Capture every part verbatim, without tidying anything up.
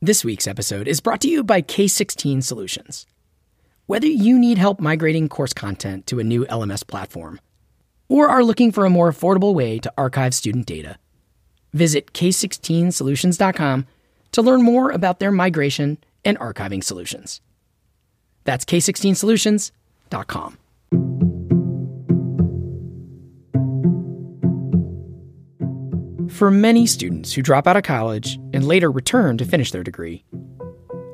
This week's episode is brought to you by K sixteen Solutions. Whether you need help migrating course content to a new L M S platform or are looking for a more affordable way to archive student data, visit K sixteen solutions dot com to learn more about their migration and archiving solutions. That's K sixteen solutions dot com. For many students who drop out of college and later return to finish their degree,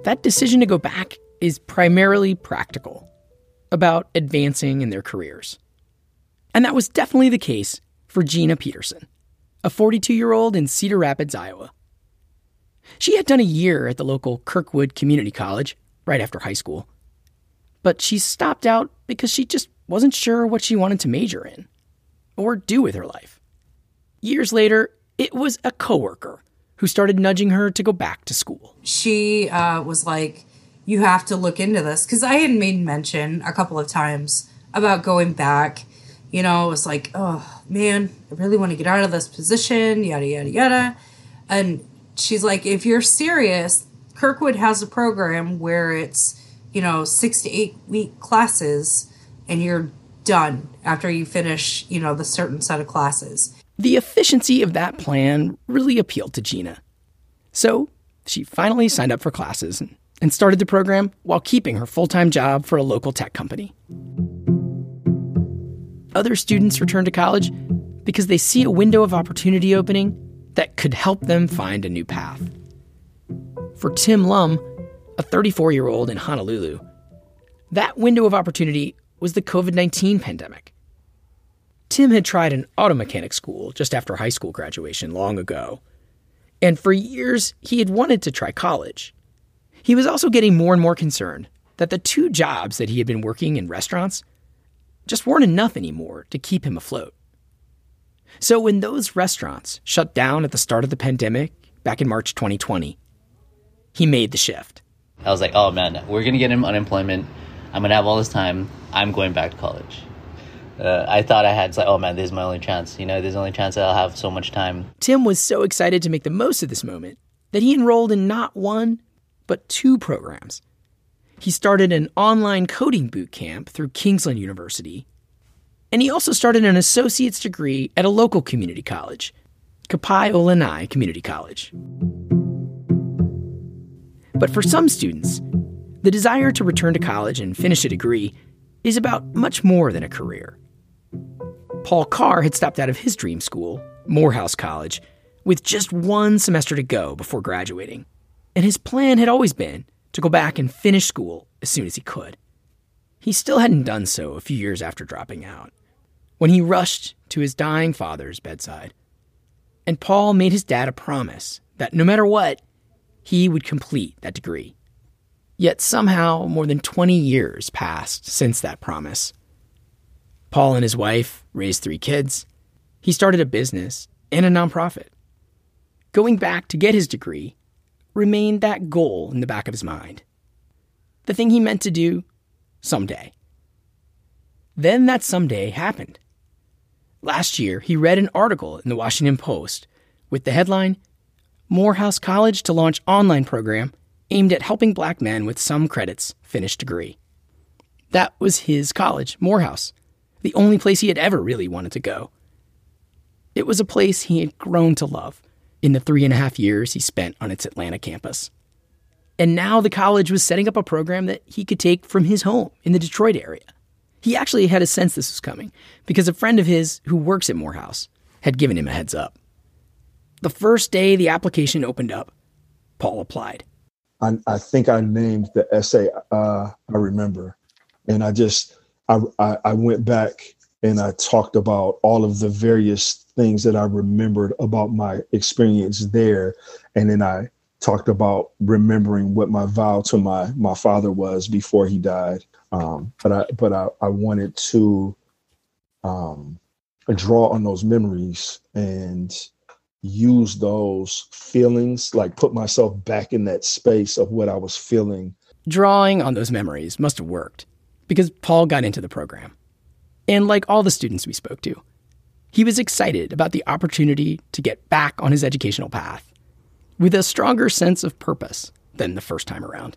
that decision to go back is primarily practical, about advancing in their careers. And that was definitely the case for Gina Peterson, a forty-two-year-old in Cedar Rapids, Iowa. She had done a year at the local Kirkwood Community College right after high school, but she stopped out because she just wasn't sure what she wanted to major in or do with her life. Years later, it was a coworker who started nudging her to go back to school. She uh, was like, you have to look into this. Because I had made mention a couple of times about going back. You know, it was like, oh, man, I really want to get out of this position, yada, yada, yada. And she's like, if you're serious, Kirkwood has a program where it's, you know, six to eight week classes and you're done after you finish, you know, the certain set of classes. The efficiency of that plan really appealed to Gina. So she finally signed up for classes and started the program while keeping her full-time job for a local tech company. Other students return to college because they see a window of opportunity opening that could help them find a new path. For Tim Lum, a thirty-four-year-old in Honolulu, that window of opportunity was the covid nineteen pandemic. Tim had tried an auto mechanic school just after high school graduation long ago, and for years he had wanted to try college. He was also getting more and more concerned that the two jobs that he had been working in restaurants just weren't enough anymore to keep him afloat. So when those restaurants shut down at the start of the pandemic back in March twenty twenty, he made the shift. I was like, oh man, we're going to get him unemployment. I'm going to have all this time. I'm going back to college. Uh, I thought I had, it's like, oh man, this is my only chance. You know, this is the only chance that I'll have so much time. Tim was so excited to make the most of this moment that he enrolled in not one, but two programs. He started an online coding boot camp through Kingsland University, and he also started an associate's degree at a local community college, Kapai Olanai Community College. But for some students, the desire to return to college and finish a degree is about much more than a career. Paul Carr had stopped out of his dream school, Morehouse College, with just one semester to go before graduating. And his plan had always been to go back and finish school as soon as he could. He still hadn't done so a few years after dropping out, when he rushed to his dying father's bedside. And Paul made his dad a promise that no matter what, he would complete that degree. Yet somehow, more than twenty years passed since that promise. Paul and his wife raised three kids. He started a business and a nonprofit. Going back to get his degree remained that goal in the back of his mind. The thing he meant to do someday. Then that someday happened. Last year, he read an article in the Washington Post with the headline, Morehouse College to Launch Online Program Aimed at Helping Black Men with Some Credits Finish Degree. That was his college, Morehouse, the only place he had ever really wanted to go. It was a place he had grown to love in the three and a half years he spent on its Atlanta campus. And now the college was setting up a program that he could take from his home in the Detroit area. He actually had a sense this was coming because a friend of his who works at Morehouse had given him a heads up. The first day the application opened up, Paul applied. I, I think I named the essay uh, I remember. And I just, I, I, I went back and I talked about all of the various things that I remembered about my experience there. And then I talked about remembering what my vow to my, my father was before he died. Um, but I, but I, I wanted to um, draw on those memories and use those feelings, like put myself back in that space of what I was feeling. Drawing on those memories must have worked because Paul got into the program. And like all the students we spoke to, he was excited about the opportunity to get back on his educational path with a stronger sense of purpose than the first time around.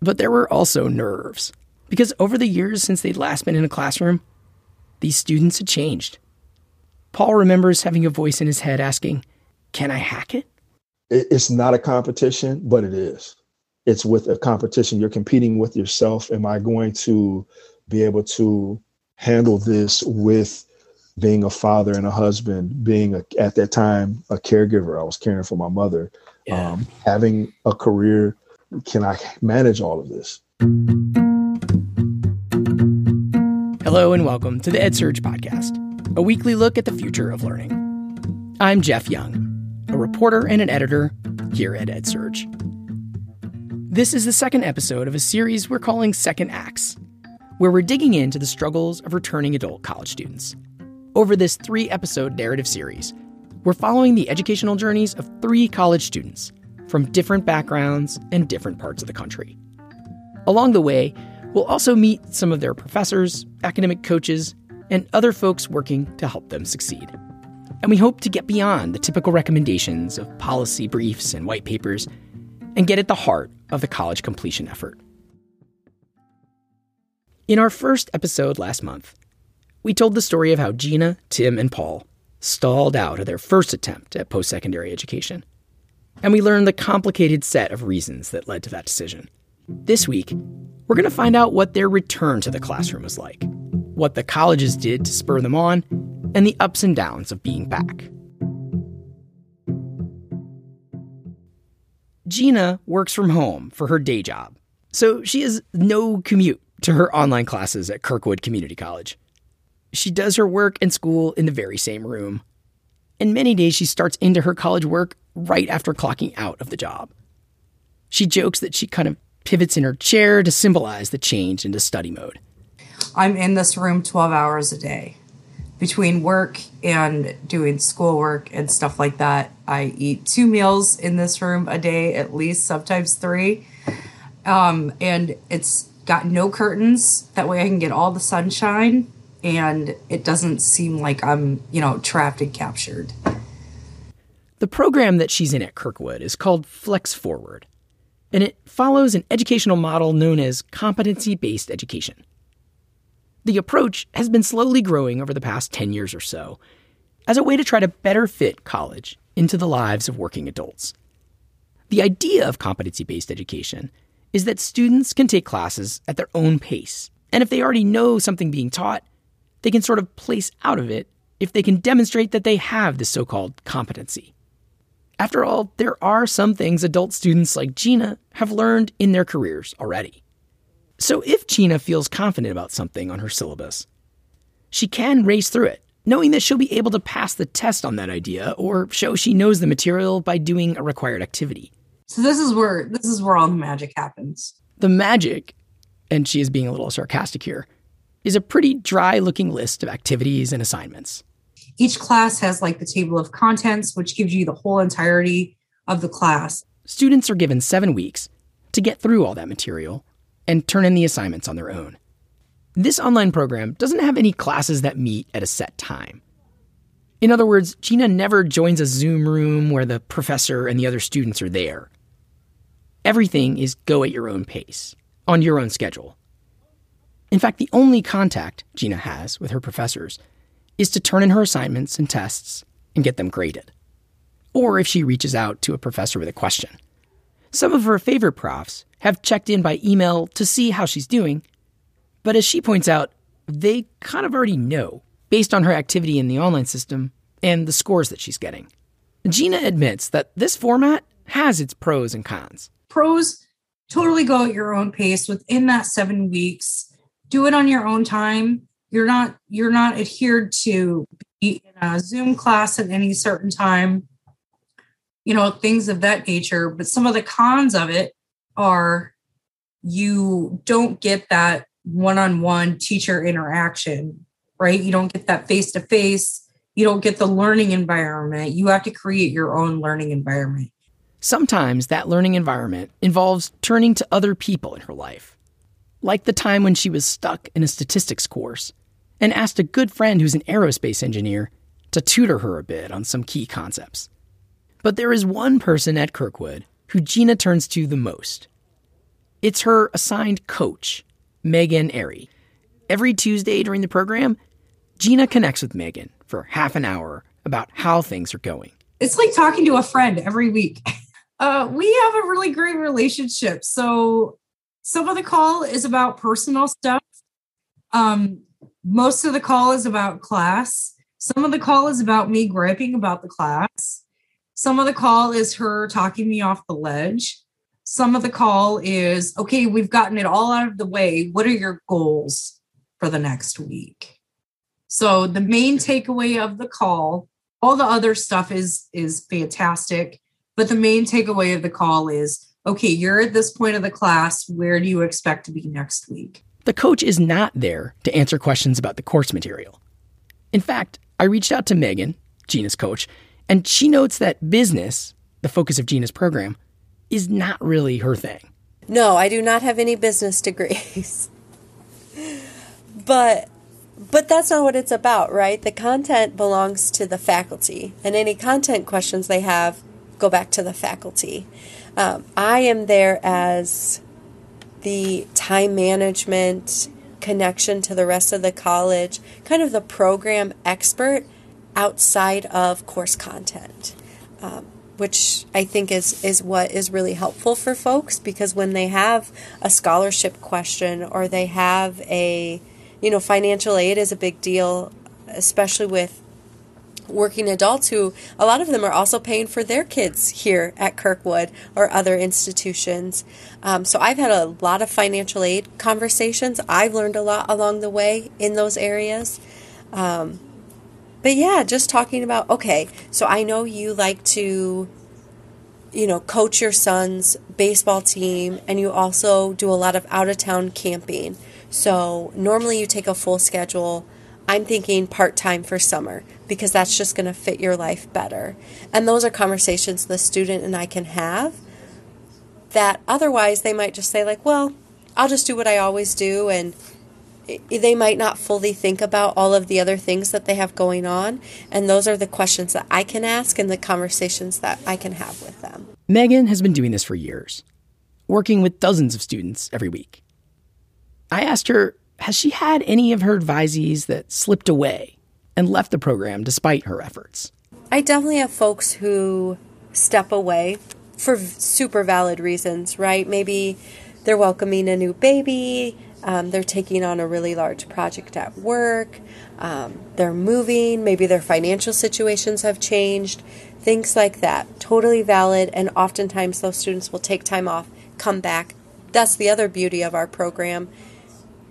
But there were also nerves, because over the years since they'd last been in a classroom, these students had changed. Paul remembers having a voice in his head asking, "Can I hack it?" It's not a competition, but it is. It's with a competition. You're competing with yourself. Am I going to be able to handle this with being a father and a husband, being a, at that time a caregiver? I was caring for my mother, yeah. um, having a career. Can I manage all of this? Hello and welcome to the Ed Surge Podcast, a weekly look at the future of learning. I'm Jeff Young, a reporter and an editor here at Ed Surge. This is the second episode of a series we're calling Second Acts, where we're digging into the struggles of returning adult college students. Over this three-episode narrative series, we're following the educational journeys of three college students from different backgrounds and different parts of the country. Along the way, we'll also meet some of their professors, academic coaches, and other folks working to help them succeed. And we hope to get beyond the typical recommendations of policy briefs and white papers and get at the heart of the college completion effort. In our first episode last month, we told the story of how Gina, Tim, and Paul stalled out of their first attempt at post-secondary education. And we learned the complicated set of reasons that led to that decision. This week, we're going to find out what their return to the classroom was like, what the colleges did to spur them on, and the ups and downs of being back. Gina works from home for her day job, so she has no commute to her online classes at Kirkwood Community College. She does her work and school in the very same room. And many days she starts into her college work right after clocking out of the job. She jokes that she kind of pivots in her chair to symbolize the change into study mode. I'm in this room twelve hours a day. Between work and doing schoolwork and stuff like that, I eat two meals in this room a day, at least, sometimes three. Um, and it's got no curtains. That way I can get all the sunshine. And it doesn't seem like I'm, you know, trapped and captured. The program that she's in at Kirkwood is called Flex Forward, and it follows an educational model known as competency-based education. The approach has been slowly growing over the past ten years or so as a way to try to better fit college into the lives of working adults. The idea of competency-based education is that students can take classes at their own pace, and if they already know something being taught, they can sort of place out of it if they can demonstrate that they have this so-called competency. After all, there are some things adult students like Gina have learned in their careers already. So if Gina feels confident about something on her syllabus, she can race through it, knowing that she'll be able to pass the test on that idea or show she knows the material by doing a required activity. So this is where this is where all the magic happens. The magic, and she is being a little sarcastic here, is a pretty dry-looking list of activities and assignments. Each class has like the table of contents, which gives you the whole entirety of the class. Students are given seven weeks to get through all that material and turn in the assignments on their own. This online program doesn't have any classes that meet at a set time. In other words, Gina never joins a Zoom room where the professor and the other students are there. Everything is go at your own pace, on your own schedule. In fact, the only contact Gina has with her professors is to turn in her assignments and tests and get them graded, or if she reaches out to a professor with a question. Some of her favorite profs have checked in by email to see how she's doing, but as she points out, they kind of already know based on her activity in the online system and the scores that she's getting. Gina admits that this format has its pros and cons. Pros, totally go at your own pace within that seven weeks. Do it on your own time. You're not you're not adhered to be in a Zoom class at any certain time, you know, things of that nature. But some of the cons of it are you don't get that one-on-one teacher interaction, right? You don't get that face-to-face. You don't get the learning environment. You have to create your own learning environment. Sometimes that learning environment involves turning to other people in her life, like the time when she was stuck in a statistics course and asked a good friend who's an aerospace engineer to tutor her a bit on some key concepts. But there is one person at Kirkwood who Gina turns to the most. It's her assigned coach, Megan Airy. Every Tuesday during the program, Gina connects with Megan for half an hour about how things are going. It's like talking to a friend every week. Uh, we have a really great relationship. So some of the call is about personal stuff. Um, most of the call is about class. Some of the call is about me griping about the class. Some of the call is her talking me off the ledge. Some of the call is, okay, we've gotten it all out of the way. What are your goals for the next week? So the main takeaway of the call, all the other stuff is, is fantastic. But the main takeaway of the call is, okay, you're at this point of the class. Where do you expect to be next week? The coach is not there to answer questions about the course material. In fact, I reached out to Megan, Gina's coach, and she notes that business, the focus of Gina's program, is not really her thing. No, I do not have any business degrees. but but that's not what it's about, right? The content belongs to the faculty, and any content questions they have go back to the faculty. Um, I am there as the time management connection to the rest of the college, kind of the program expert outside of course content, um, which I think is, is what is really helpful for folks, because when they have a scholarship question or they have a, you know, financial aid is a big deal, especially with working adults who, a lot of them are also paying for their kids here at Kirkwood or other institutions. Um, so I've had a lot of financial aid conversations. I've learned a lot along the way in those areas. Um, but yeah, just talking about, okay, so I know you like to, you know, coach your son's baseball team, and you also do a lot of out-of-town camping. So normally you take a full schedule. I'm thinking part-time for summer, because that's just going to fit your life better. And those are conversations the student and I can have that otherwise they might just say like, well, I'll just do what I always do. And they might not fully think about all of the other things that they have going on. And those are the questions that I can ask and the conversations that I can have with them. Megan has been doing this for years, working with dozens of students every week. I asked her, has she had any of her advisees that slipped away and left the program despite her efforts? I definitely have folks who step away for super valid reasons, right? Maybe they're welcoming a new baby, um, they're taking on a really large project at work, um, they're moving, maybe their financial situations have changed, things like that. Totally valid, and oftentimes those students will take time off, come back. That's the other beauty of our program.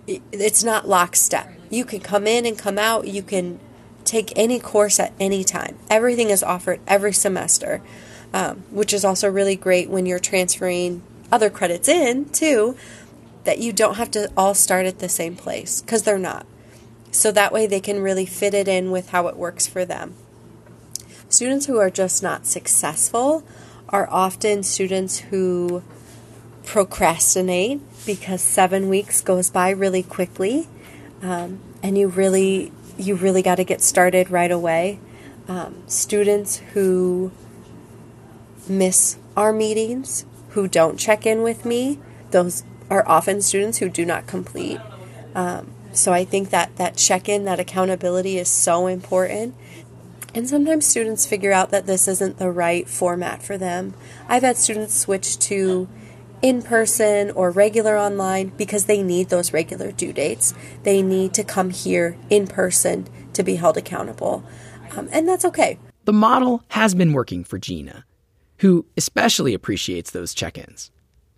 It's not lockstep. You can come in and come out. You can take any course at any time. Everything is offered every semester, um, which is also really great when you're transferring other credits in, too, that you don't have to all start at the same place, because they're not. So that way they can really fit it in with how it works for them. Students who are just not successful are often students who procrastinate, because seven weeks goes by really quickly, um, and you really you really got to get started right away. Um, students who miss our meetings, who don't check in with me, those are often students who do not complete. Um, so I think that that check-in, that accountability is so important. And sometimes students figure out that this isn't the right format for them. I've had students switch to in-person or regular online because they need those regular due dates. They need to come here in person to be held accountable. Um, and that's okay. The model has been working for Gina, who especially appreciates those check-ins.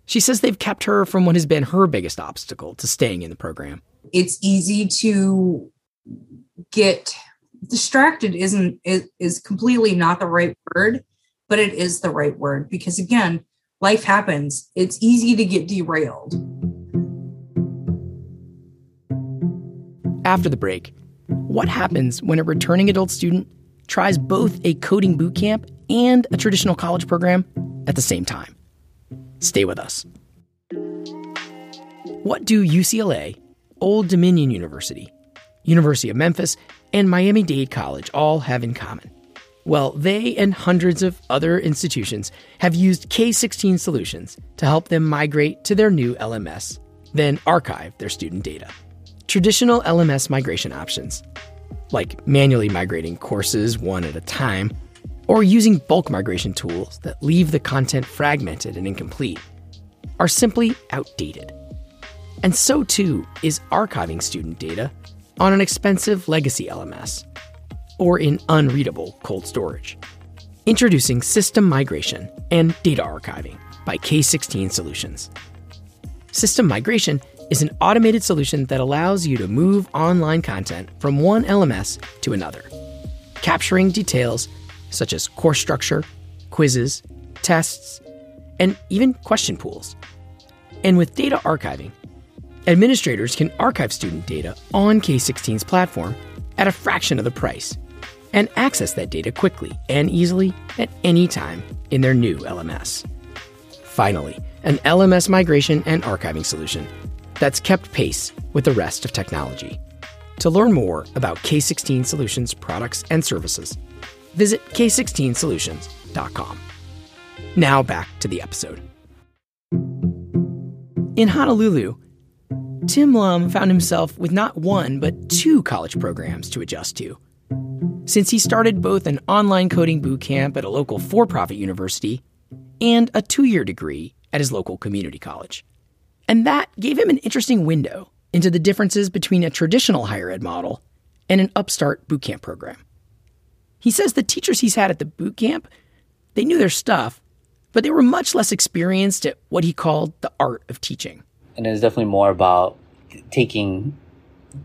She says they've kept her from what has been her biggest obstacle to staying in the program. It's easy to get distracted isn't is, is completely not the right word, but it is the right word because, again, life happens. It's easy to get derailed. After the break, what happens when a returning adult student tries both a coding boot camp and a traditional college program at the same time? Stay with us. What do U C L A, Old Dominion University, University of Memphis, and Miami-Dade College all have in common? Well, they and hundreds of other institutions have used K sixteen Solutions to help them migrate to their new L M S, then archive their student data. Traditional L M S migration options, like manually migrating courses one at a time, or using bulk migration tools that leave the content fragmented and incomplete, are simply outdated. And so too is archiving student data on an expensive legacy L M S or in unreadable cold storage. Introducing System Migration and Data Archiving by K sixteen Solutions. System Migration is an automated solution that allows you to move online content from one L M S to another, capturing details such as course structure, quizzes, tests, and even question pools. And with data archiving, administrators can archive student data on K sixteen's platform at a fraction of the price and access that data quickly and easily at any time in their new L M S. Finally, an L M S migration and archiving solution that's kept pace with the rest of technology. To learn more about K sixteen Solutions products and services, visit K sixteen solutions dot com. Now back to the episode. In Honolulu, Tim Lum found himself with not one, but two college programs to adjust to. Since he started both an online coding boot camp at a local for-profit university and a two-year degree at his local community college. And that gave him an interesting window into the differences between a traditional higher ed model and an upstart boot camp program. He says the teachers he's had at the boot camp, they knew their stuff, but they were much less experienced at what he called the art of teaching. And it's definitely more about taking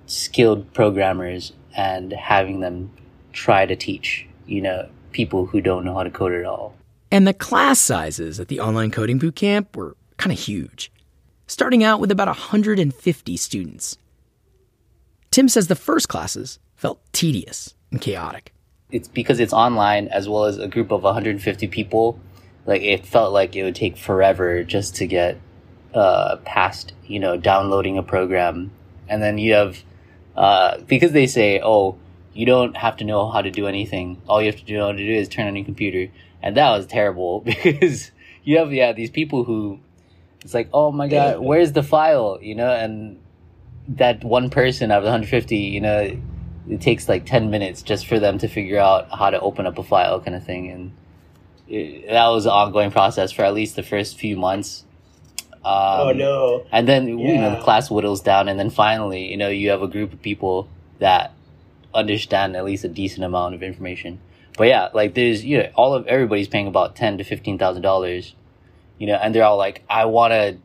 skilled programmers and having them try to teach, you know, people who don't know how to code at all. And the class sizes at the online coding bootcamp were kind of huge, starting out with about one hundred fifty students. Tim says the first classes felt tedious and chaotic. It's because it's online as well as a group of one hundred fifty people. Like, it felt like it would take forever just to get Uh, past, you know, downloading a program. And then you have, uh, because they say, oh, you don't have to know how to do anything. All you have to do, how to do is turn on your computer. And that was terrible because you have, yeah, these people who, it's like, oh my God, where's the file? You know, and that one person out of one hundred fifty, you know, it, it takes like ten minutes just for them to figure out how to open up a file kind of thing. And it, that was an ongoing process for at least the first few months. Um, oh no! And then yeah. you know the class whittles down, and then finally, you know, you have a group of people that understand at least a decent amount of information. But yeah, like there's you know all of everybody's paying about ten to fifteen thousand dollars, you know, and they're all like, "I want a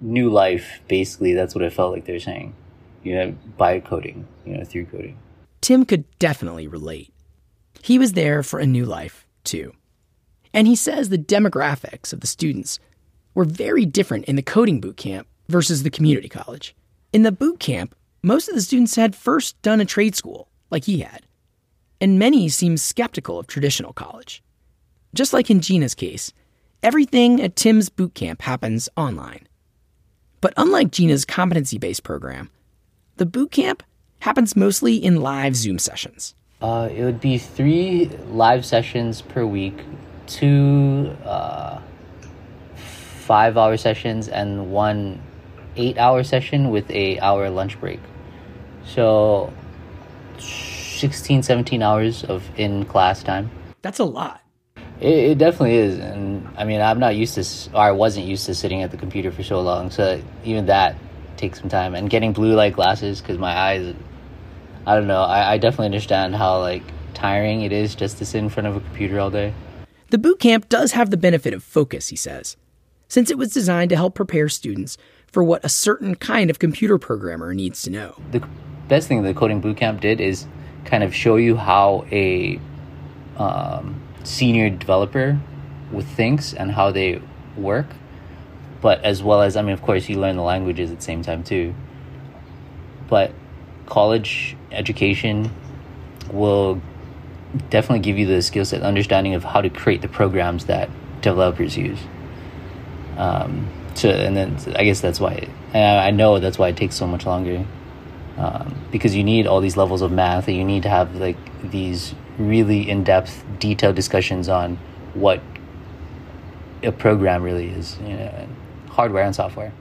new life." Basically, that's what it felt like they're saying, you know, by coding, you know, through coding. Tim could definitely relate. He was there for a new life too, and he says the demographics of the students were very different in the coding boot camp versus the community college. In the boot camp, most of the students had first done a trade school, like he had, and many seemed skeptical of traditional college. Just like in Gina's case, everything at Tim's boot camp happens online. But unlike Gina's competency-based program, the boot camp happens mostly in live Zoom sessions. Uh, it would be three live sessions per week, two... Uh... five-hour sessions and one eight-hour session with a hour lunch break. So sixteen, seventeen hours of in-class time. That's a lot. It, it definitely is. And I mean, I'm not used to, or I wasn't used to sitting at the computer for so long. So even that takes some time. And getting blue light glasses because my eyes, I don't know. I, I definitely understand how like tiring it is just to sit in front of a computer all day. The boot camp does have the benefit of focus, he says, since it was designed to help prepare students for what a certain kind of computer programmer needs to know. The best thing the coding bootcamp did is kind of show you how a um, senior developer thinks and how they work, but as well as, I mean, of course, you learn the languages at the same time too. But college education will definitely give you the skill set, understanding of how to create the programs that developers use. Um, so, and then I guess that's why, it, and I know that's why it takes so much longer, um, because you need all these levels of math, and you need to have like these really in-depth, detailed discussions on what a program really is, you know, hardware and software.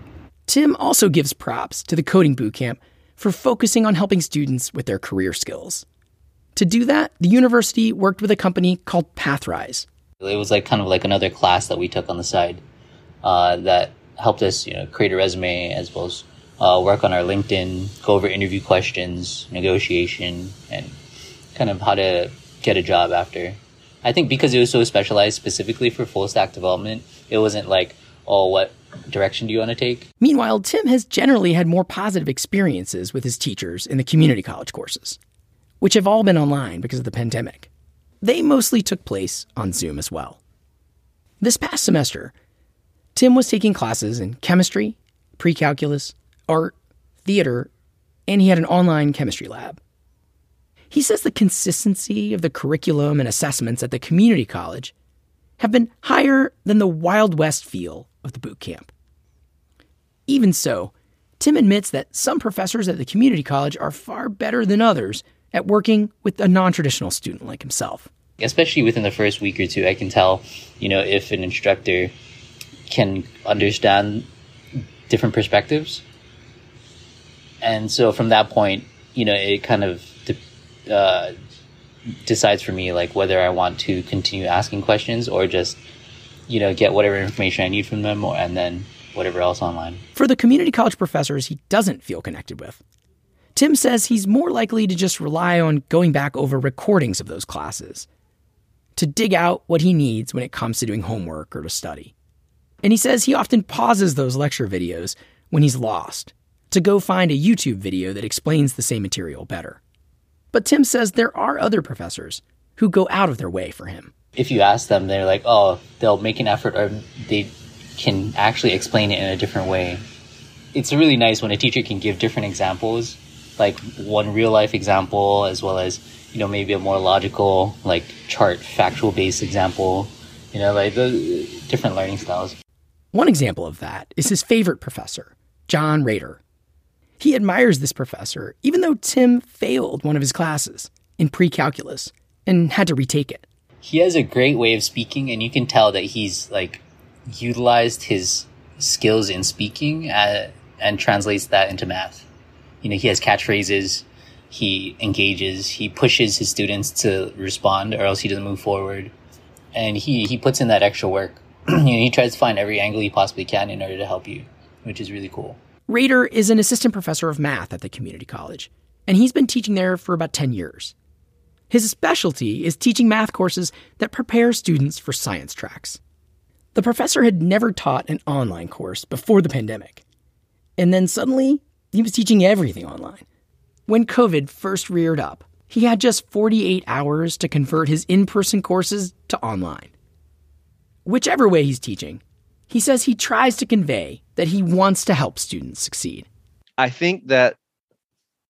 Tim also gives props to the Coding Bootcamp for focusing on helping students with their career skills. To do that, the university worked with a company called Pathrise. It was like kind of like another class that we took on the side uh, that helped us, you know, create a resume as well as uh, work on our LinkedIn, go over interview questions, negotiation, and kind of how to get a job after. I think because it was so specialized specifically for full stack development, it wasn't like, oh, what direction do you want to take? Meanwhile, Tim has generally had more positive experiences with his teachers in the community college courses, which have all been online because of the pandemic. They mostly took place on Zoom as well. This past semester, Tim was taking classes in chemistry, pre-calculus, art, theater, and he had an online chemistry lab. He says the consistency of the curriculum and assessments at the community college have been higher than the Wild West feel of the boot camp. Even so, Tim admits that some professors at the community college are far better than others at working with a non-traditional student like himself. Especially within the first week or two, I can tell, you know, if an instructor can understand different perspectives. And so from that point, you know, it kind of Uh, decides for me like whether I want to continue asking questions or just, you know, get whatever information I need from them or, and then whatever else online. For the community college professors he doesn't feel connected with, Tim says he's more likely to just rely on going back over recordings of those classes to dig out what he needs when it comes to doing homework or to study. And he says he often pauses those lecture videos when he's lost to go find a YouTube video that explains the same material better. But Tim says there are other professors who go out of their way for him. If you ask them, they're like, oh, they'll make an effort or they can actually explain it in a different way. It's really nice when a teacher can give different examples, like one real life example, as well as, you know, maybe a more logical, like chart, factual based example, you know, like the different learning styles. One example of that is his favorite professor, John Rader. He admires this professor, even though Tim failed one of his classes in pre-calculus and had to retake it. He has a great way of speaking, and you can tell that he's like utilized his skills in speaking uh, and translates that into math. You know, he has catchphrases, he engages, he pushes his students to respond, or else he doesn't move forward. And he, he puts in that extra work. You know, he tries to find every angle he possibly can in order to help you, which is really cool. Rader is an assistant professor of math at the community college, and he's been teaching there for about ten years. His specialty is teaching math courses that prepare students for science tracks. The professor had never taught an online course before the pandemic, and then suddenly he was teaching everything online. When COVID first reared up, he had just forty-eight hours to convert his in-person courses to online. Whichever way he's teaching, he says he tries to convey that he wants to help students succeed. I think that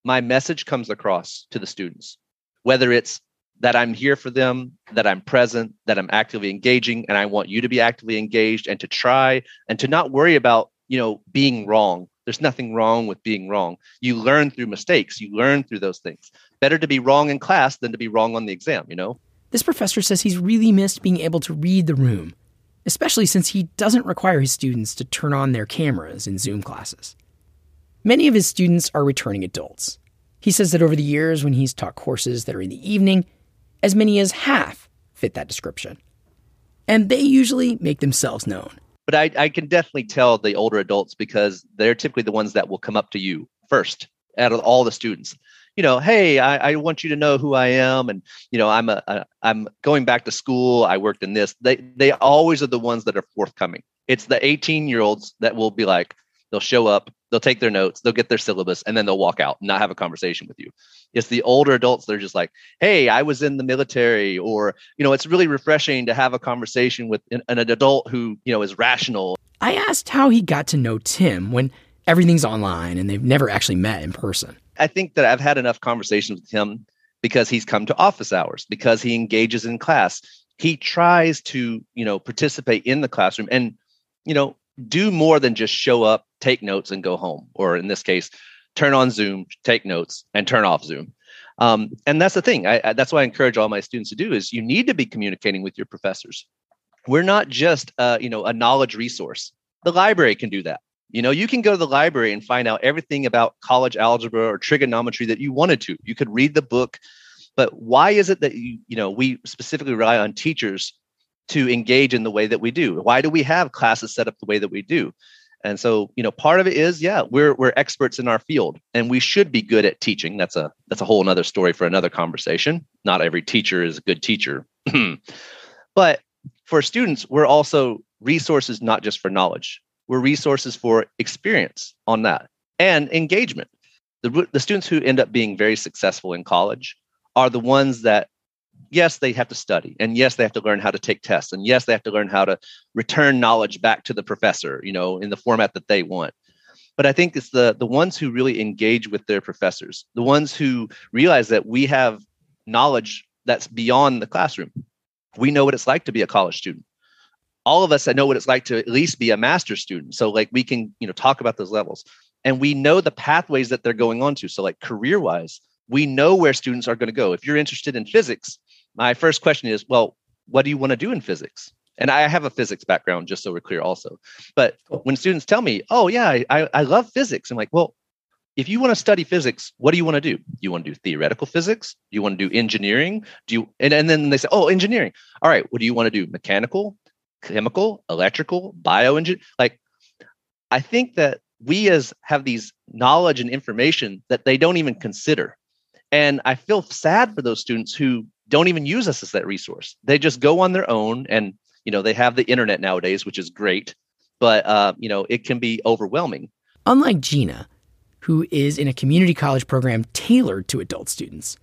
my message comes across to the students, whether it's that I'm here for them, that I'm present, that I'm actively engaging, and I want you to be actively engaged and to try and to not worry about, you know, being wrong. There's nothing wrong with being wrong. You learn through mistakes. You learn through those things. Better to be wrong in class than to be wrong on the exam, you know? This professor says he's really missed being able to read the room, especially since he doesn't require his students to turn on their cameras in Zoom classes. Many of his students are returning adults. He says that over the years, when he's taught courses that are in the evening, as many as half fit that description. And they usually make themselves known. But I, I can definitely tell the older adults because they're typically the ones that will come up to you first out of all the students. You know, hey, I, I want you to know who I am. And, you know, I'm a, a, I'm going back to school. I worked in this. They they always are the ones that are forthcoming. It's the eighteen-year-olds that will be like, they'll show up, they'll take their notes, they'll get their syllabus, and then they'll walk out and not have a conversation with you. It's the older adults that are just like, hey, I was in the military. Or, you know, it's really refreshing to have a conversation with an, an adult who, you know, is rational. I asked how he got to know Tim when everything's online and they've never actually met in person. I think that I've had enough conversations with him because he's come to office hours, because he engages in class. He tries to, you know, participate in the classroom and, you know, do more than just show up, take notes and go home. Or in this case, turn on Zoom, take notes and turn off Zoom. Um, and that's the thing. I, I, that's what I encourage all my students to do is you need to be communicating with your professors. We're not just, uh, you know, a knowledge resource. The library can do that. You know, you can go to the library and find out everything about college algebra or trigonometry that you wanted to. You could read the book. But why is it that, you, you know, we specifically rely on teachers to engage in the way that we do? Why do we have classes set up the way that we do? And so, you know, part of it is, yeah, we're we're experts in our field and we should be good at teaching. That's a that's a whole nother story for another conversation. Not every teacher is a good teacher. But for students, we're also resources, not just for knowledge. We're resources for experience on that and engagement. The, the students who end up being very successful in college are the ones that, yes, they have to study. And yes, they have to learn how to take tests. And yes, they have to learn how to return knowledge back to the professor, you know, in the format that they want. But I think it's the, the ones who really engage with their professors, the ones who realize that we have knowledge that's beyond the classroom. We know what it's like to be a college student. All of us know what it's like to at least be a master's student. So like we can, you know, talk about those levels and we know the pathways that they're going on to. So like career-wise, we know where students are going to go. If you're interested in physics, my first question is, well, what do you want to do in physics? And I have a physics background, just so we're clear also. But when students tell me, oh, yeah, I, I love physics. I'm like, well, if you want to study physics, what do you want to do? You want to do theoretical physics? You want to do engineering? Do you? And, and then they say, oh, engineering. All right. What do you want to do? Mechanical, chemical, electrical, bioengineering? Like, I think that we as have these knowledge and information that they don't even consider. And I feel sad for those students who don't even use us as that resource. They just go on their own and, you know, they have the internet nowadays, which is great, but, uh, you know, it can be overwhelming. Unlike Gina, who is in a community college program tailored to adult students,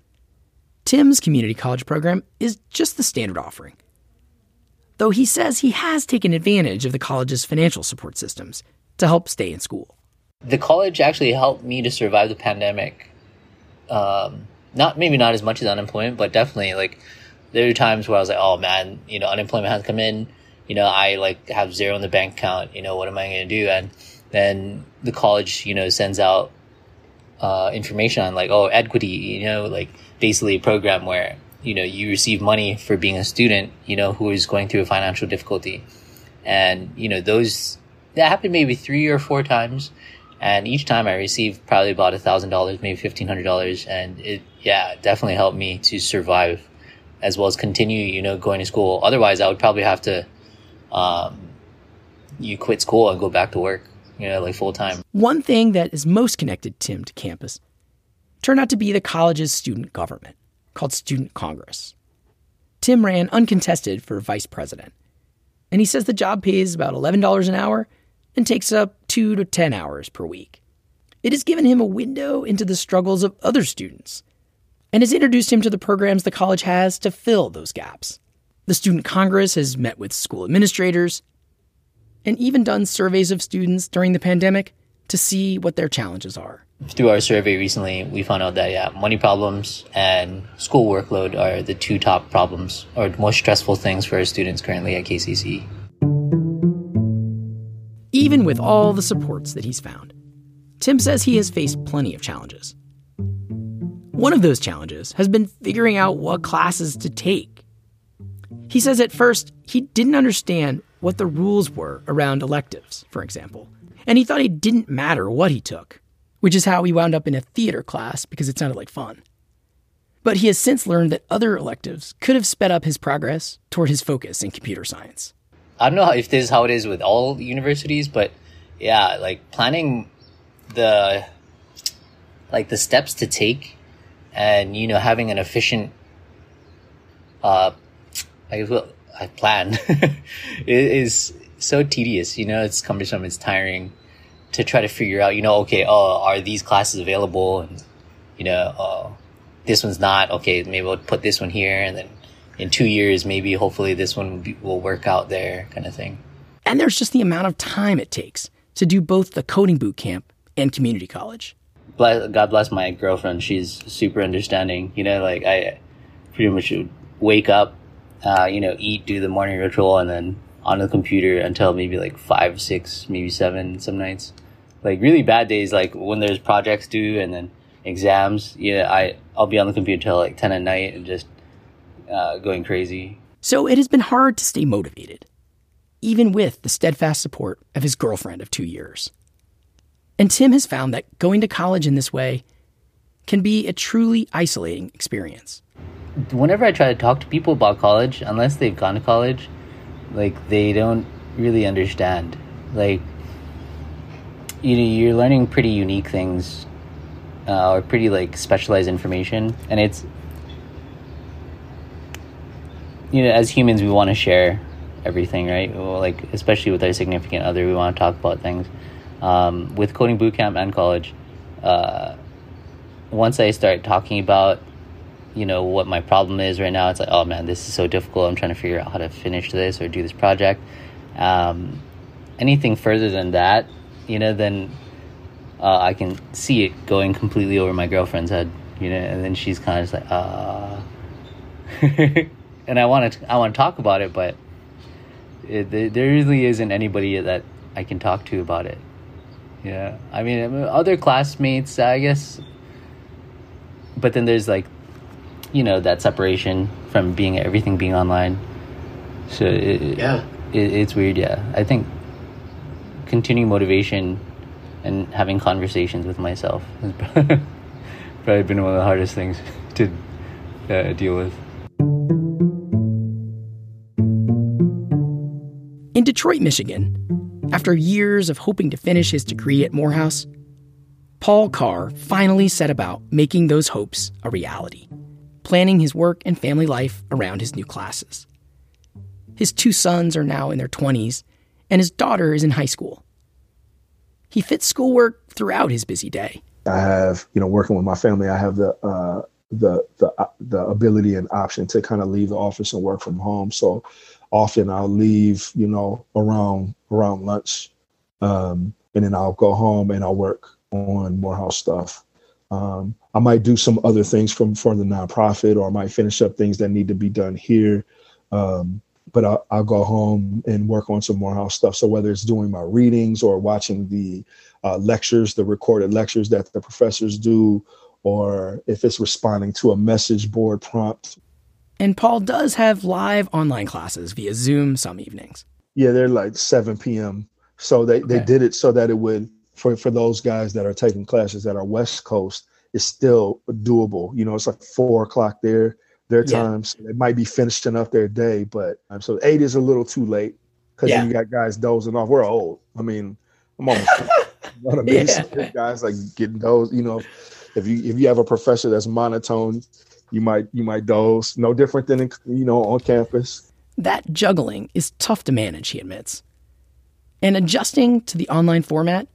Tim's community college program is just the standard offering. Though he says he has taken advantage of the college's financial support systems to help stay in school. The college actually helped me to survive the pandemic. Um, Not maybe not as much as unemployment, but definitely like there are times where I was like, oh man, you know, unemployment has come in, you know, I like have zero in the bank account, you know, what am I going to do? And then the college, you know, sends out uh, information on like, oh, equity, you know, like basically a program where, you know, you receive money for being a student, you know, who is going through a financial difficulty. And, you know, those that happened maybe three or four times. And each time I received probably about one thousand dollars, maybe fifteen hundred dollars. And it, yeah, definitely helped me to survive as well as continue, you know, going to school. Otherwise, I would probably have to, um, you quit school and go back to work, you know, like full time. One thing that is most connected Tim to campus turned out to be the college's student government called Student Congress. Tim ran uncontested for vice president. And he says the job pays about eleven dollars an hour and takes up two to ten hours per week. It has given him a window into the struggles of other students and has introduced him to the programs the college has to fill those gaps. The Student Congress has met with school administrators and even done surveys of students during the pandemic to see what their challenges are. Through our survey recently, we found out that, yeah, money problems and school workload are the two top problems or most stressful things for our students currently at K C C. Even with all the supports that he's found, Tim says he has faced plenty of challenges. One of those challenges has been figuring out what classes to take. He says at first he didn't understand what the rules were around electives, for example, and he thought it didn't matter what he took, which is how he wound up in a theater class because it sounded like fun. But he has since learned that other electives could have sped up his progress toward his focus in computer science. I don't know if this is how it is with all universities, but yeah, like planning the, like the steps to take and, you know, having an efficient, uh, I will, I plan is so tedious, you know, it's cumbersome, it's tiring to try to figure out, you know, okay, oh, are these classes available? And, you know, oh, this one's not. Okay, maybe we'll put this one here and then in two years, maybe, hopefully, this one will, be, will work out there kind of thing. And there's just the amount of time it takes to do both the coding boot camp and community college. God bless my girlfriend. She's super understanding. You know, like, I pretty much would wake up, uh, you know, eat, do the morning ritual, and then on the computer until maybe, like, five, six, maybe seven some nights. Like, really bad days, like, when there's projects due, and then exams, yeah, I, I'll be on the computer till like ten at night and just uh, going crazy. So it has been hard to stay motivated, even with the steadfast support of his girlfriend of two years. And Tim has found that going to college in this way can be a truly isolating experience. Whenever I try to talk to people about college, unless they've gone to college, like, they don't really understand. Like, you know, you're learning pretty unique things, uh, or pretty, like, specialized information. And it's, you know, as humans, we want to share everything, right? Well, like, especially with our significant other, we want to talk about things. Um, with Coding Bootcamp and college, uh, once I start talking about, you know, what my problem is right now, it's like, oh man, this is so difficult, I'm trying to figure out how to finish this or do this project. Um, anything further than that, you know, then uh, I can see it going completely over my girlfriend's head, you know, and then she's kind of just like, uh, and I want to, I want to talk about it, but it, there really isn't anybody that I can talk to about it. Yeah. I mean, other classmates, I guess, but then there's like, you know, that separation from being everything being online. So it, yeah, it, it's weird. Yeah, I think continuing motivation and having conversations with myself has probably been one of the hardest things to uh, deal with. In Detroit, Michigan, after years of hoping to finish his degree at Morehouse, Paul Carr finally set about making those hopes a reality, planning his work and family life around his new classes. His two sons are now in their twenties, and his daughter is in high school. He fits schoolwork throughout his busy day. I have, you know, working with my family, I have the uh, the the uh, the ability and option to kind of leave the office and work from home. So often I'll leave, you know, around around lunch, um, and then I'll go home and I'll work on Morehouse stuff. Um, I might do some other things from for the nonprofit, or I might finish up things that need to be done here. Um, but I'll, I'll go home and work on some Morehouse stuff. So whether it's doing my readings or watching the uh, lectures, the recorded lectures that the professors do, or if it's responding to a message board prompt. And Paul does have live online classes via Zoom some evenings. Yeah, they're like seven p.m. So they, okay. they did it so that it would, for, for those guys that are taking classes that are West Coast, it's still doable. You know, it's like four o'clock there, their yeah. times. So it might be finished enough their day, but um, so eight is a little too late because yeah. you got guys dozing off. We're old. I mean, I'm almost you know I mean? yeah. guys like getting dozed. You know, if, if you if you have a professor that's monotone, you might you might doze. No different than, you know, on campus. That juggling is tough to manage, he admits, and adjusting to the online format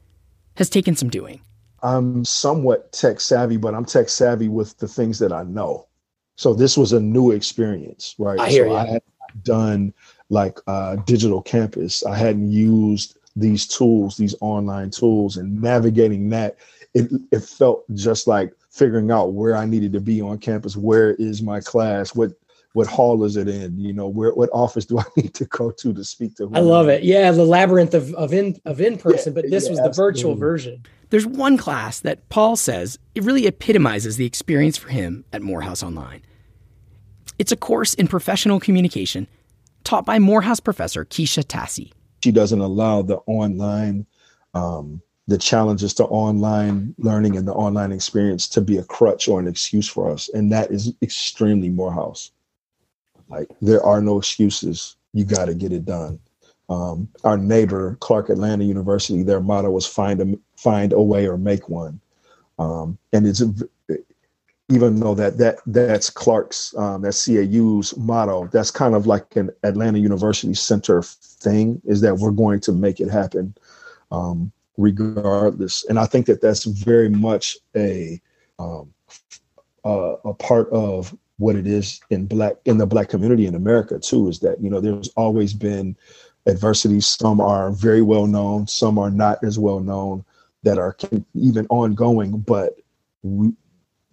has taken some doing. I'm somewhat tech savvy, but I'm tech savvy with the things that I know. So this was a new experience, right? I hear so you. I hadn't done like uh, digital campus. I hadn't used these tools, these online tools, and navigating that. It, it felt just like figuring out where I needed to be on campus. Where is my class? What what hall is it in? You know, where what office do I need to go to to speak to? Who I love it. Yeah, the labyrinth of of in of in person, yeah, but this yeah, was the absolutely. virtual version. There's one class that Paul says it really epitomizes the experience for him at Morehouse Online. It's a course in professional communication taught by Morehouse professor Keisha Tassie. She doesn't allow the online, um, the challenges to online learning and the online experience to be a crutch or an excuse for us. And that is extremely Morehouse. Like, there are no excuses. You got to get it done. Um, our neighbor, Clark Atlanta University, their motto was find a, find a way or make one. Um, and it's, even though that, that that's Clark's, um, that's C A U's motto, that's kind of like an Atlanta University Center thing, is that we're going to make it happen um, regardless. And I think that that's very much a, um, a, a part of what it is in black, in the black community in America too, is that, you know, there's always been adversities. Some are very well known, some are not as well known, that are even ongoing, but we,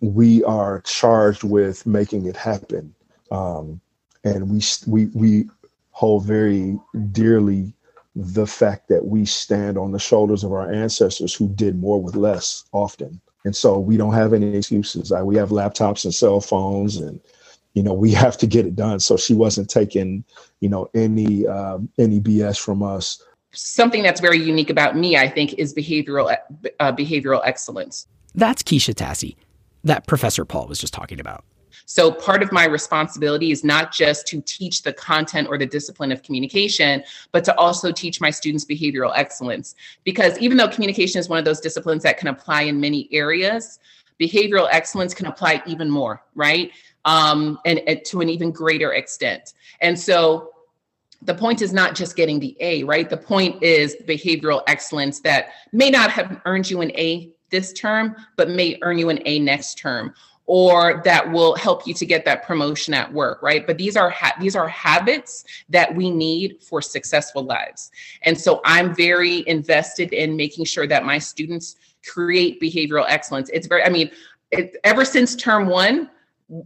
we are charged with making it happen. Um, and we, we, we hold very dearly the fact that we stand on the shoulders of our ancestors who did more with less often. And so we don't have any excuses. I, we have laptops and cell phones, and, you know, we have to get it done. So she wasn't taking, you know, any uh, any B S from us. Something that's very unique about me, I think, is behavioral uh, behavioral excellence. That's Keisha Tassie, that Professor Paul was just talking about. So part of my responsibility is not just to teach the content or the discipline of communication, but to also teach my students behavioral excellence. Because even though communication is one of those disciplines that can apply in many areas, behavioral excellence can apply even more, right? Um, and, and to an even greater extent. And so the point is not just getting the A, right? The point is behavioral excellence that may not have earned you an A this term, but may earn you an A next term, or that will help you to get that promotion at work, right? But these are ha- these are habits that we need for successful lives. And so I'm very invested in making sure that my students create behavioral excellence. It's very, I mean, it, ever since term one,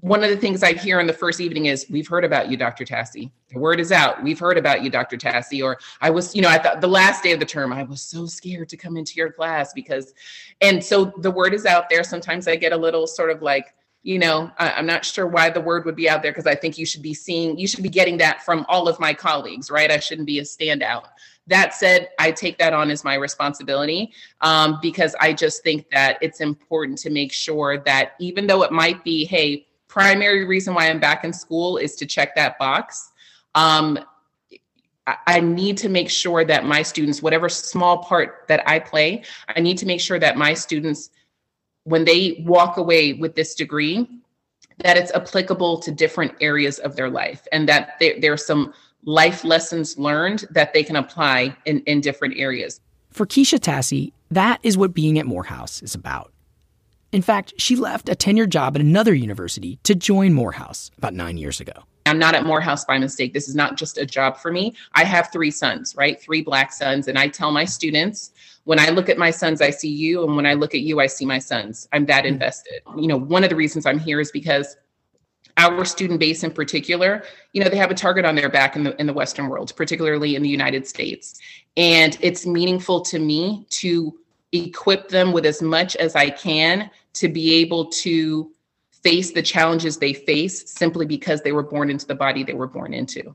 one of the things I hear in the first evening is, we've heard about you, Doctor Tassie. The word is out. We've heard about you, Doctor Tassie. Or I was, you know, I thought the last day of the term, I was so scared to come into your class because, and so the word is out there. Sometimes I get a little sort of like, you know, I, I'm not sure why the word would be out there, because I think you should be seeing, you should be getting that from all of my colleagues, right? I shouldn't be a standout. That said, I take that on as my responsibility um, because I just think that it's important to make sure that, even though it might be, hey, primary reason why I'm back in school is to check that box, um, I, I need to make sure that my students, whatever small part that I play, I need to make sure that my students, when they walk away with this degree, that it's applicable to different areas of their life, and that there, there are some life lessons learned that they can apply in, in different areas. For Keisha Tassie, that is what being at Morehouse is about. In fact, she left a tenured job at another university to join Morehouse about nine years ago. I'm not at Morehouse by mistake. This is not just a job for me. I have three sons, right? Three Black sons. And I tell my students, when I look at my sons, I see you. And when I look at you, I see my sons. I'm that invested. You know, one of the reasons I'm here is because our student base in particular, you know, they have a target on their back in the in the Western world, particularly in the United States. And it's meaningful to me to equip them with as much as I can to be able to face the challenges they face simply because they were born into the body they were born into.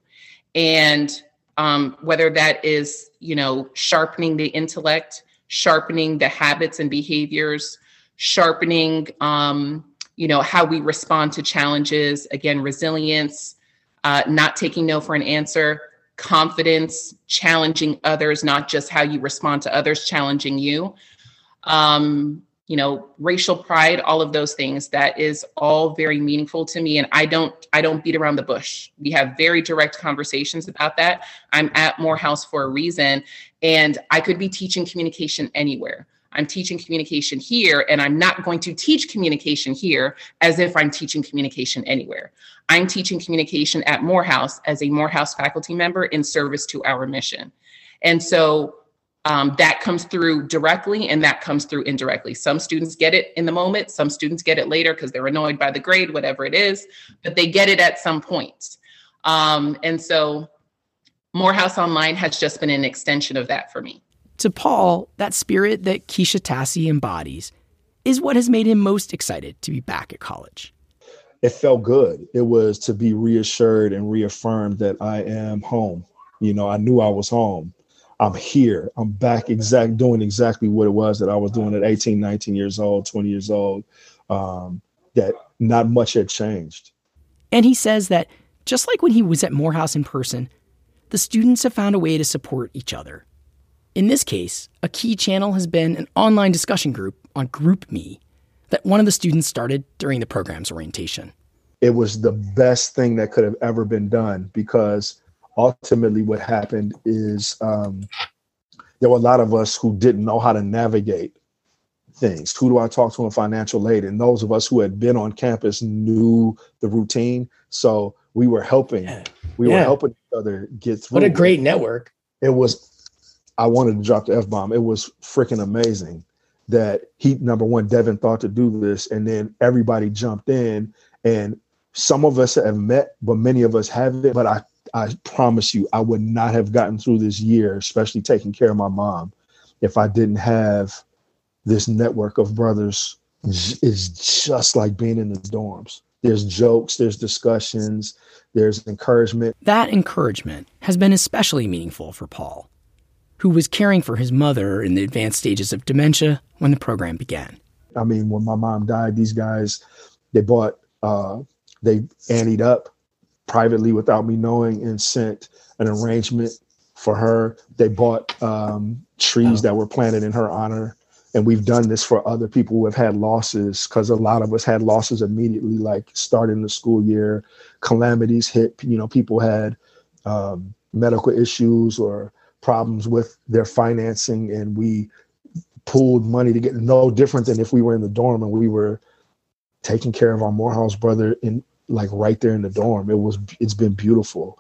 And um, whether that is, you know, sharpening the intellect, sharpening the habits and behaviors, sharpening, um, you know, how we respond to challenges, again, resilience, uh, not taking no for an answer, confidence, challenging others, not just how you respond to others challenging you. Um, you know, racial pride, all of those things, that is all very meaningful to me. And I don't, I don't beat around the bush. We have very direct conversations about that. I'm at Morehouse for a reason, and I could be teaching communication anywhere. I'm teaching communication here, and I'm not going to teach communication here as if I'm teaching communication anywhere. I'm teaching communication at Morehouse as a Morehouse faculty member in service to our mission. And so Um, that comes through directly, and that comes through indirectly. Some students get it in the moment. Some students get it later because they're annoyed by the grade, whatever it is, but they get it at some point. Um, and so Morehouse Online has just been an extension of that for me. To Paul, that spirit that Keisha Tassie embodies is what has made him most excited to be back at college. It felt good. It was to be reassured and reaffirmed that I am home. You know, I knew I was home. I'm here, I'm back exact doing exactly what it was that I was doing at eighteen, nineteen years old, twenty years old, um, that not much had changed. And he says that just like when he was at Morehouse in person, the students have found a way to support each other. In this case, a key channel has been an online discussion group on GroupMe that one of the students started during the program's orientation. It was the best thing that could have ever been done, because ultimately what happened is um, there were a lot of us who didn't know how to navigate things. Who do I talk to in financial aid? And those of us who had been on campus knew the routine. So we were helping. Yeah. We yeah. were helping each other get through. What a great network. It was, I wanted to drop the F-bomb. It was freaking amazing that he, number one, Devin thought to do this, and then everybody jumped in. And some of us have met, but many of us haven't. But I I promise you, I would not have gotten through this year, especially taking care of my mom, if I didn't have this network of brothers is just like being in the dorms. There's jokes, there's discussions, there's encouragement. That encouragement has been especially meaningful for Paul, who was caring for his mother in the advanced stages of dementia when the program began. I mean, when my mom died, these guys, they bought, uh, they anteed up privately without me knowing and sent an arrangement for her. They bought um, trees oh. that were planted in her honor. And we've done this for other people who have had losses, because a lot of us had losses immediately, like starting the school year, calamities hit, you know, people had um, medical issues or problems with their financing, and we pooled money to get, no different than if we were in the dorm and we were taking care of our Morehouse brother in like right there in the dorm. It was, it's been beautiful.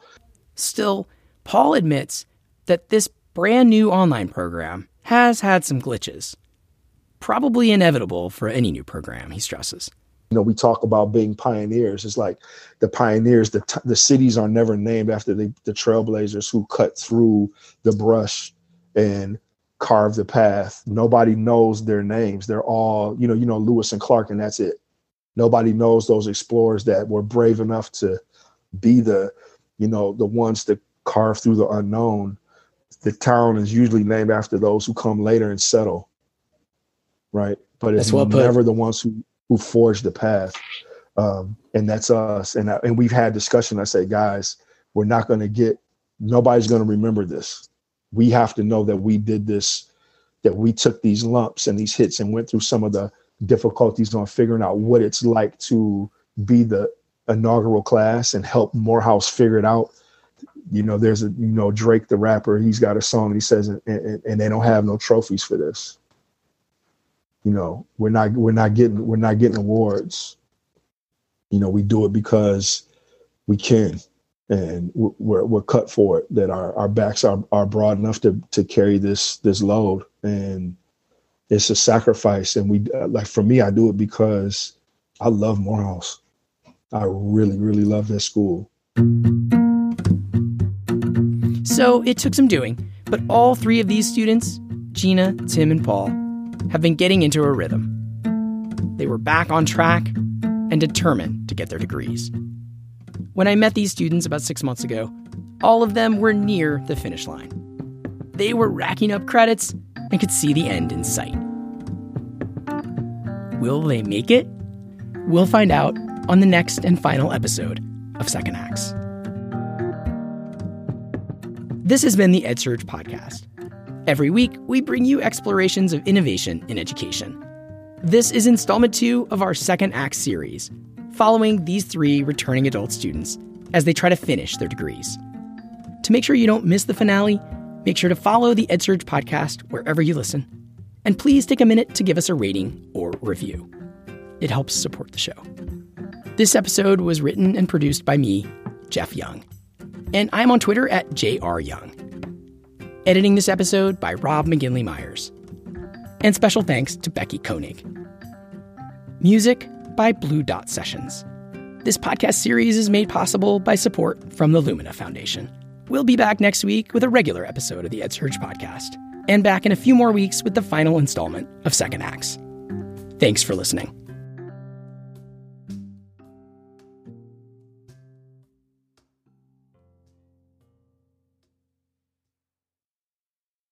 Still, Paul admits that this brand new online program has had some glitches. Probably inevitable for any new program, he stresses. You know, we talk about being pioneers. It's like the pioneers, the t- the cities are never named after the, the trailblazers who cut through the brush and carved the path. Nobody knows their names. They're all, you know, you know, Lewis and Clark, and that's it. Nobody knows those explorers that were brave enough to be the, you know, the ones that carve through the unknown. The town is usually named after those who come later and settle. Right. But it's well never the ones who, who forged the path. Um, and that's us. And I, and we've had discussion. I say, guys, we're not going to get, nobody's going to remember this. We have to know that we did this, that we took these lumps and these hits and went through some of the difficulties on figuring out what it's like to be the inaugural class and help Morehouse figure it out. You know, there's a, you know, Drake, the rapper, he's got a song and he says, and, and, and they don't have no trophies for this. You know, we're not, we're not getting, we're not getting awards. You know, we do it because we can, and we're, we're cut for it, that our, our backs are, are broad enough to, to carry this, this load. And it's a sacrifice. And we, like, for me, I do it because I love Morehouse. I really, really love this school. So it took some doing, but all three of these students, Gina, Tim, and Paul, have been getting into a rhythm. They were back on track and determined to get their degrees. When I met these students about six months ago, all of them were near the finish line. They were racking up credits and could see the end in sight. Will they make it? We'll find out on the next and final episode of Second Acts. This has been the Ed Surge Podcast. Every week, we bring you explorations of innovation in education. This is installment two of our Second Act series, following these three returning adult students as they try to finish their degrees. To make sure you don't miss the finale, make sure to follow the Ed Surge Podcast wherever you listen. And please take a minute to give us a rating or review. It helps support the show. This episode was written and produced by me, Jeff Young. And I'm on Twitter at J R Young. Editing this episode by Rob McGinley Myers. And special thanks to Becky Koenig. Music by Blue Dot Sessions. This podcast series is made possible by support from the Lumina Foundation. We'll be back next week with a regular episode of the Ed Surge Podcast, and back in a few more weeks with the final installment of Second Acts. Thanks for listening.